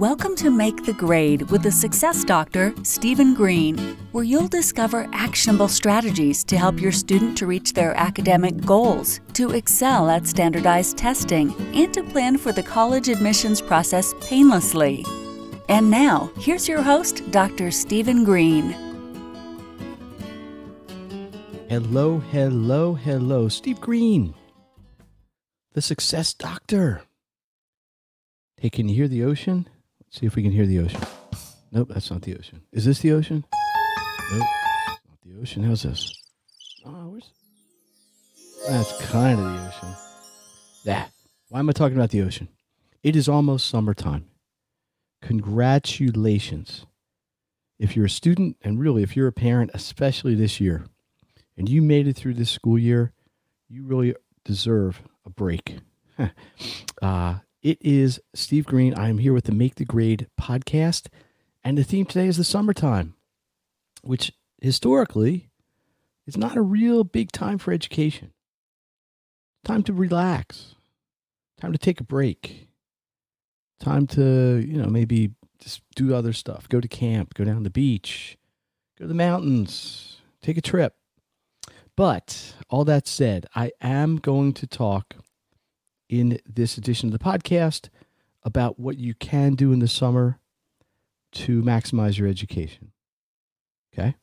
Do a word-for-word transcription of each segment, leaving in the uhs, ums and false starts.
Welcome to Make the Grade with the Success Doctor, Stephen Green, where you'll discover actionable strategies to help your student to reach their academic goals, to excel at standardized testing, and to plan for the college admissions process painlessly. And now, here's your host, Doctor Stephen Green. Hello, hello, hello, Steve Green, the Success Doctor. Hey, can you hear the ocean? Let's see if we can hear the ocean. Nope, that's not the ocean. Is this the ocean? Nope, that's not the ocean. How's this? Oh, where's... That's kind of the ocean. That. Why am I talking about the ocean? It is almost summertime. Congratulations. If you're a student, and really if you're a parent, especially this year, and you made it through this school year, you really deserve a break. uh, It is Steve Green. I am here with the Make the Grade podcast, and the theme today is the summertime, which historically is not a real big time for education. Time to relax, time to take a break, time to, you know, maybe just do other stuff, go to camp, go down to the beach, go to the mountains, take a trip. But all that said, I am going to talk in this edition of the podcast about what you can do in the summer to maximize your education. Okay?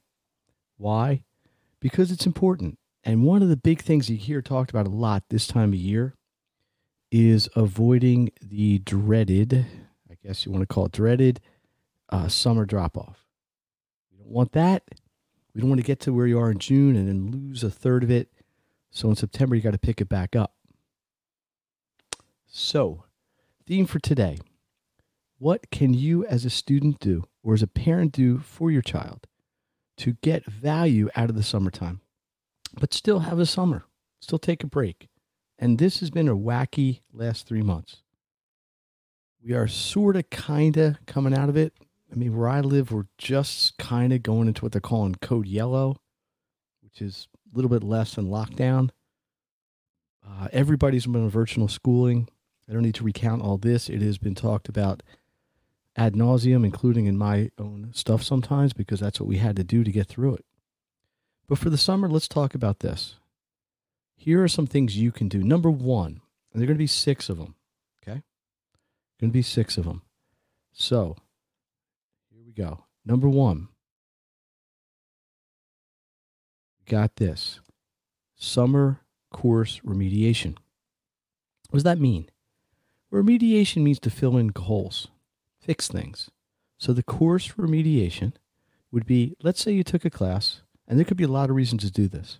Why? Because it's important. And one of the big things you hear talked about a lot this time of year is avoiding the dreaded, I guess you want to call it dreaded, uh, summer drop-off. We don't want that. We don't want to get to where you are in June and then lose a third of it. So in September, you got to pick it back up. So, theme for today, what can you as a student do or as a parent do for your child to get value out of the summertime, but still have a summer, still take a break? And this has been a wacky last three months. We are sort of, kind of coming out of it. I mean, where I live, we're just kind of going into what they're calling code yellow, which is a little bit less than lockdown. Uh, everybody's been on virtual schooling. I don't need to recount all this. It has been talked about ad nauseum, including in my own stuff sometimes, because that's what we had to do to get through it. But for the summer, let's talk about this. Here are some things you can do. Number one, and there are going to be six of them, okay? Going to be six of them. So here we go. Number one, got this. Summer course remediation. What does that mean? Remediation means to fill in holes, fix things. So the course remediation would be, let's say you took a class, and there could be a lot of reasons to do this.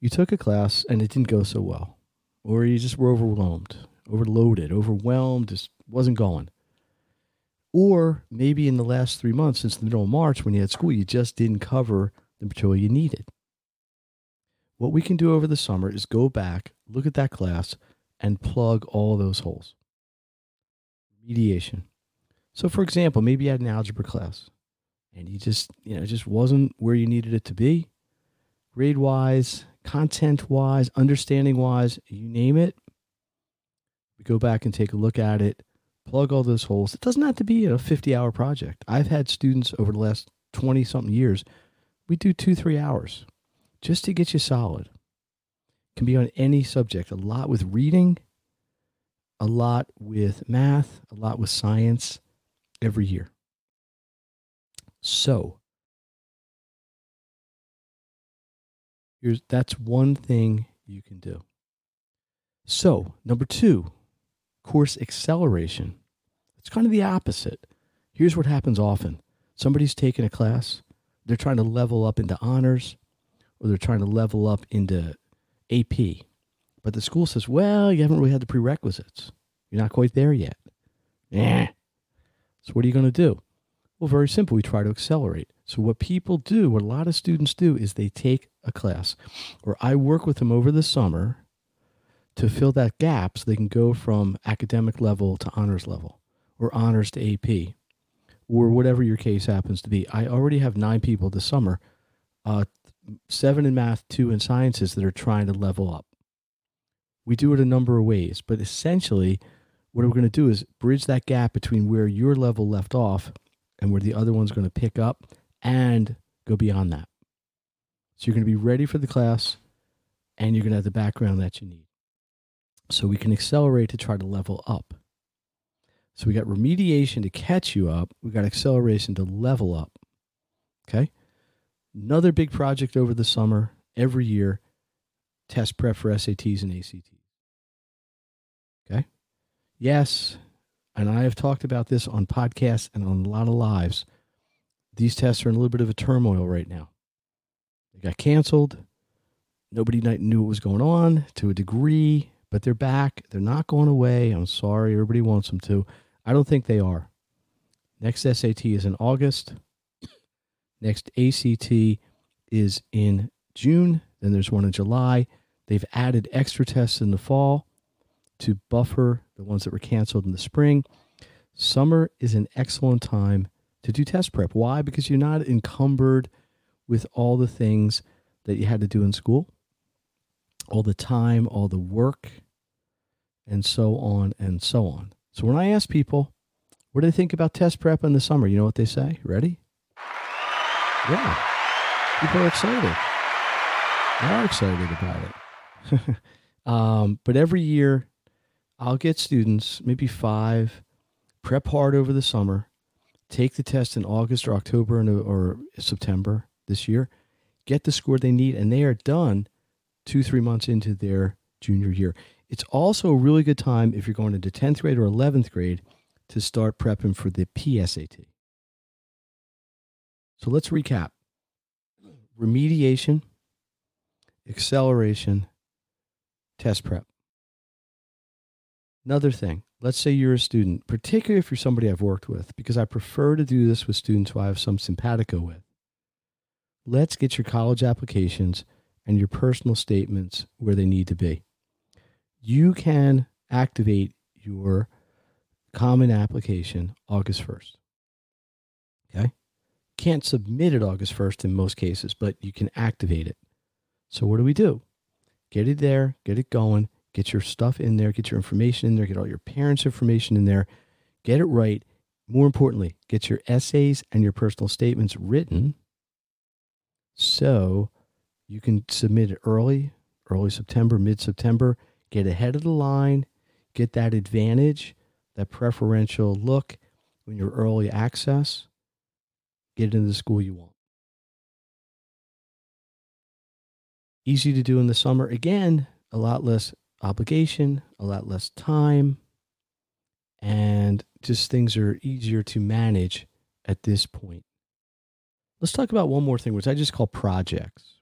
You took a class and it didn't go so well, or you just were overwhelmed, overloaded, overwhelmed, just wasn't going. Or maybe in the last three months since the middle of March when you had school, you just didn't cover the material you needed. What we can do over the summer is go back, look at that class, and plug all those holes. Remediation. So for example, maybe you had an algebra class and you just, you know, just wasn't where you needed it to be. Grade-wise, content-wise, understanding-wise, you name it. We go back and take a look at it, plug all those holes. It doesn't have to be a fifty-hour project. I've had students over the last twenty-something years, we do two, three hours. Just to get you solid. Can be on any subject, a lot with reading, a lot with math, a lot with science every year. So, here's, that's one thing you can do. So, number two, course acceleration. It's kind of the opposite. Here's what happens often. Somebody's taking a class, they're trying to level up into honors, or they're trying to level up into A P. But the school says, well, you haven't really had the prerequisites. You're not quite there yet. Eh. So what are you going to do? Well, very simple. We try to accelerate. So what people do, what a lot of students do, is they take a class, or I work with them over the summer to fill that gap so they can go from academic level to honors level, or honors to A P, or whatever your case happens to be. I already have nine people this summer, uh, seven in math, two in sciences, that are trying to level up. We do it a number of ways, but essentially what we're going to do is bridge that gap between where your level left off and where the other one's going to pick up and go beyond that. So you're going to be ready for the class, and you're going to have the background that you need. So we can accelerate to try to level up. So we got remediation to catch you up. We got acceleration to level up. Okay. Another big project over the summer, every year, test prep for S A Ts and A C Ts. Okay. Yes, and I have talked about this on podcasts and on a lot of lives. These tests are in a little bit of a turmoil right now. They got canceled. Nobody knew what was going on to a degree, but they're back. They're not going away. I'm sorry. Everybody wants them to. I don't think they are. Next S A T is in August. Next A C T is in June. Then there's one in July. They've added extra tests in the fall to buffer the ones that were canceled in the spring. Summer is an excellent time to do test prep. Why? Because you're not encumbered with all the things that you had to do in school, all the time, all the work, and so on and so on. So when I ask people, what do they think about test prep in the summer? You know what they say? Ready? Yeah. People are excited. They are excited about it. um, but every year I'll get students, maybe five, prep hard over the summer, take the test in August or October or September this year, get the score they need, and they are done two, three months into their junior year. It's also a really good time if you're going into tenth grade or eleventh grade to start prepping for the P S A T. So let's recap. Remediation, acceleration, test prep. Another thing, let's say you're a student, particularly if you're somebody I've worked with, because I prefer to do this with students who I have some simpatico with. Let's get your college applications and your personal statements where they need to be. You can activate your common application August first. Okay? Can't submit it August first in most cases, but you can activate it. So what do we do? Get it there, get it going, get your stuff in there, get your information in there, get all your parents' information in there, get it right. More importantly, get your essays and your personal statements written so you can submit it early, early September, mid-September, get ahead of the line, get that advantage, that preferential look when you're early access, get into the school you want. Easy to do in the summer. Again, a lot less obligation, a lot less time, and just things are easier to manage at this point. Let's talk about one more thing, which I just call projects.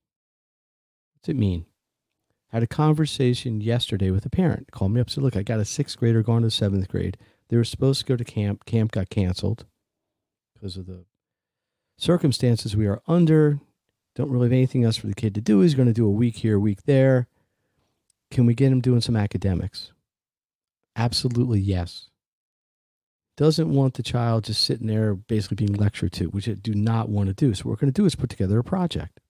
What's it mean? I had a conversation yesterday with a parent. Called me up, said, look, I got a sixth grader going to seventh grade. They were supposed to go to camp. Camp got canceled because of the circumstances we are under. Don't really have anything else for the kid to do. He's going to do a week here, a week there. Can we get him doing some academics? Absolutely yes. Doesn't want the child just sitting there basically being lectured to, which I do not want to do. So what we're going to do is put together a project.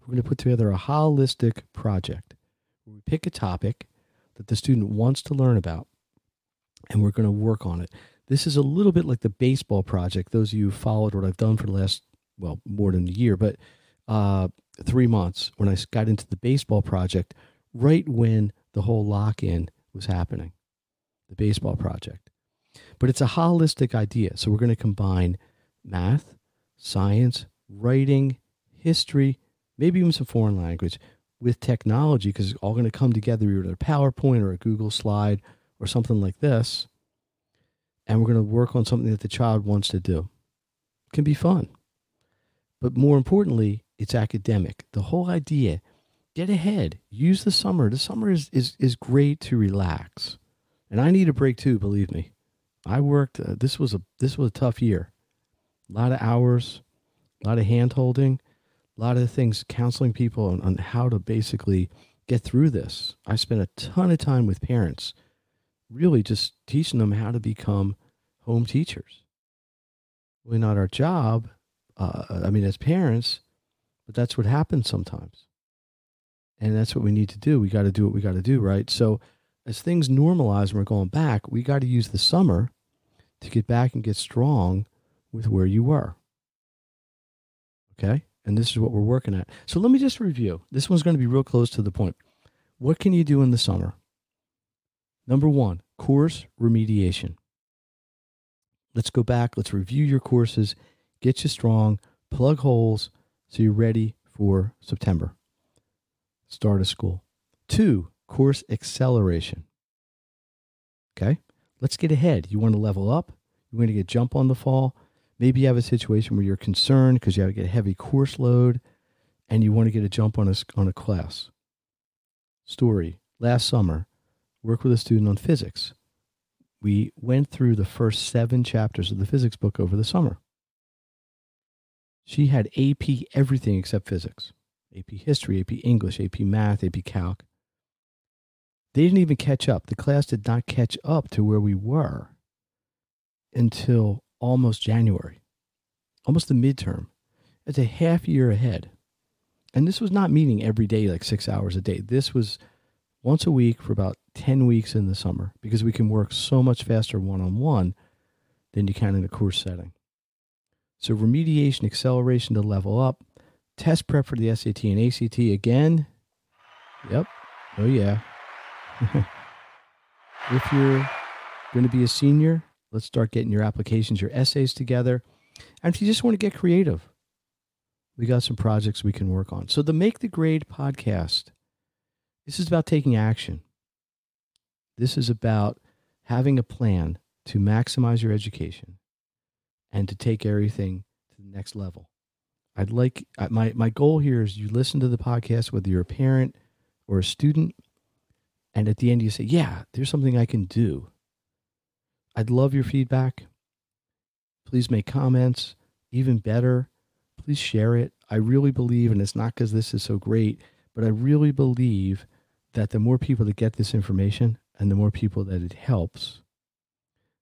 We're going to put together a holistic project. We pick a topic that the student wants to learn about, and we're going to work on it. This is a little bit like the baseball project. Those of you who followed what I've done for the last, well, more than a year, but uh, three months when I got into the baseball project, right when the whole lock-in was happening, the baseball project. But it's a holistic idea. So we're going to combine math, science, writing, history, maybe even some foreign language, with technology, because it's all going to come together either in a PowerPoint or a Google slide or something like this. And we're going to work on something that the child wants to do. It can be fun. But more importantly, it's academic. The whole idea, get ahead. Use the summer. The summer is, is, is great to relax. And I need a break too, believe me. I worked, uh, this was a this was a tough year. A lot of hours, a lot of hand-holding. A lot of things, counseling people on, on how to basically get through this. I spent a ton of time with parents, really just teaching them how to become home teachers. Really not our job, uh, I mean, as parents, but that's what happens sometimes. And that's what we need to do. We got to do what we got to do, right? So as things normalize and we're going back, we got to use the summer to get back and get strong with where you were. Okay? And this is what we're working at. So let me just review. This one's going to be real close to the point. What can you do in the summer? Number one, course remediation. Let's go back. Let's review your courses, get you strong, plug holes so you're ready for September. Start a school. Two, course acceleration. Okay? Let's get ahead. You want to level up. You want to get jump on the fall. Maybe you have a situation where you're concerned because you have to get a heavy course load and you want to get a jump on a, on a class. Story. Last summer, worked with a student on physics. We went through the first seven chapters of the physics book over the summer. She had A P everything except physics. A P history, A P English, A P math, A P calc. They didn't even catch up. The class did not catch up to where we were until almost January, almost the midterm. It's a half year ahead. And this was not meeting every day, like six hours a day. This was once a week for about ten weeks in the summer because we can work so much faster one-on-one than you can in a course setting. So remediation, acceleration to level up, test prep for the S A T and A C T again. Yep. Oh, yeah. If you're going to be a senior, let's start getting your applications, your essays together. And if you just want to get creative, we got some projects we can work on. So the Make the Grade podcast, this is about taking action. This is about having a plan to maximize your education and to take everything to the next level. I'd like, my, my goal here is you listen to the podcast, whether you're a parent or a student, and at the end you say, yeah, there's something I can do. I'd love your feedback. Please make comments. Even better, please share it. I really believe, and it's not because this is so great, but I really believe that the more people that get this information and the more people that it helps,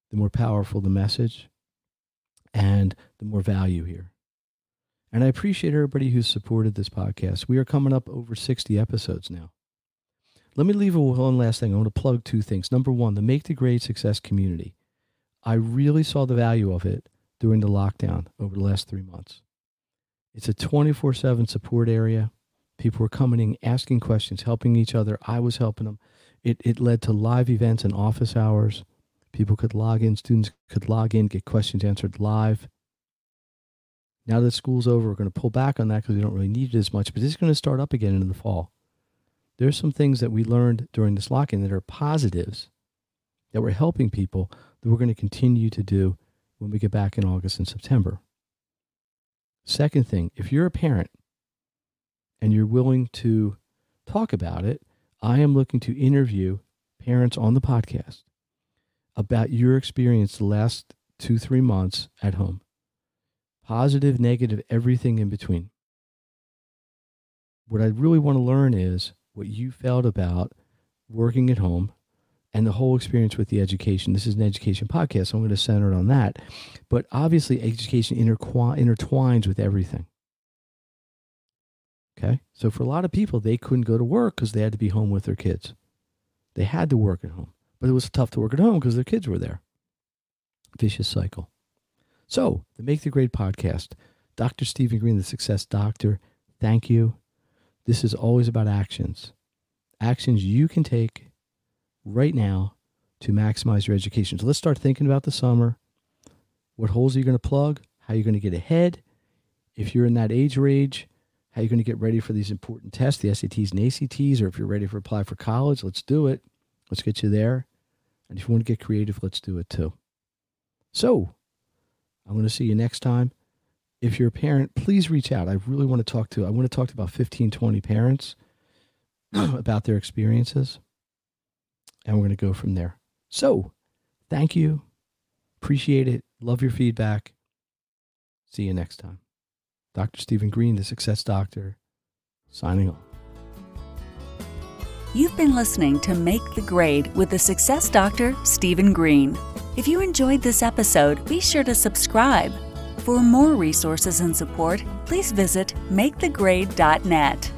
the more powerful the message and the more value here. And I appreciate everybody who's supported this podcast. We are coming up over sixty episodes now. Let me leave with one last thing. I want to plug two things. Number one, the Make the Grade Success community. I really saw the value of it during the lockdown over the last three months. It's a twenty-four seven support area. People were coming in, asking questions, helping each other. I was helping them. It, it led to live events and office hours. People could log in. Students could log in, get questions answered live. Now that school's over, we're going to pull back on that because we don't really need it as much, but this is going to start up again in the fall. There's some things that we learned during this lock-in that are positives that we're helping people that we're going to continue to do when we get back in August and September. Second thing, if you're a parent and you're willing to talk about it, I am looking to interview parents on the podcast about your experience the last two, three months at home. Positive, negative, everything in between. What I really want to learn is what you felt about working at home and the whole experience with the education. This is an education podcast, so I'm going to center it on that. But obviously, education intertwines with everything. Okay? So for a lot of people, they couldn't go to work because they had to be home with their kids. They had to work at home. But it was tough to work at home because their kids were there. Vicious cycle. So, the Make the Grade podcast, Doctor Stephen Green, the Success Doctor, thank you. This is always about actions. Actions you can take right now to maximize your education. So let's start thinking about the summer. What holes are you going to plug? How are you going to get ahead? If you're in that age range, how are you going to get ready for these important tests, the S A Ts and A C Ts, or if you're ready to apply for college, let's do it. Let's get you there. And if you want to get creative, let's do it too. So I'm going to see you next time. If you're a parent, please reach out. I really want to talk to, I want to talk to about fifteen, twenty parents about their experiences. And we're going to go from there. So thank you. Appreciate it. Love your feedback. See you next time. Doctor Stephen Green, the Success Doctor, signing off. You've been listening to Make the Grade with the Success Doctor, Stephen Green. If you enjoyed this episode, be sure to subscribe. For more resources and support, please visit make the grade dot net.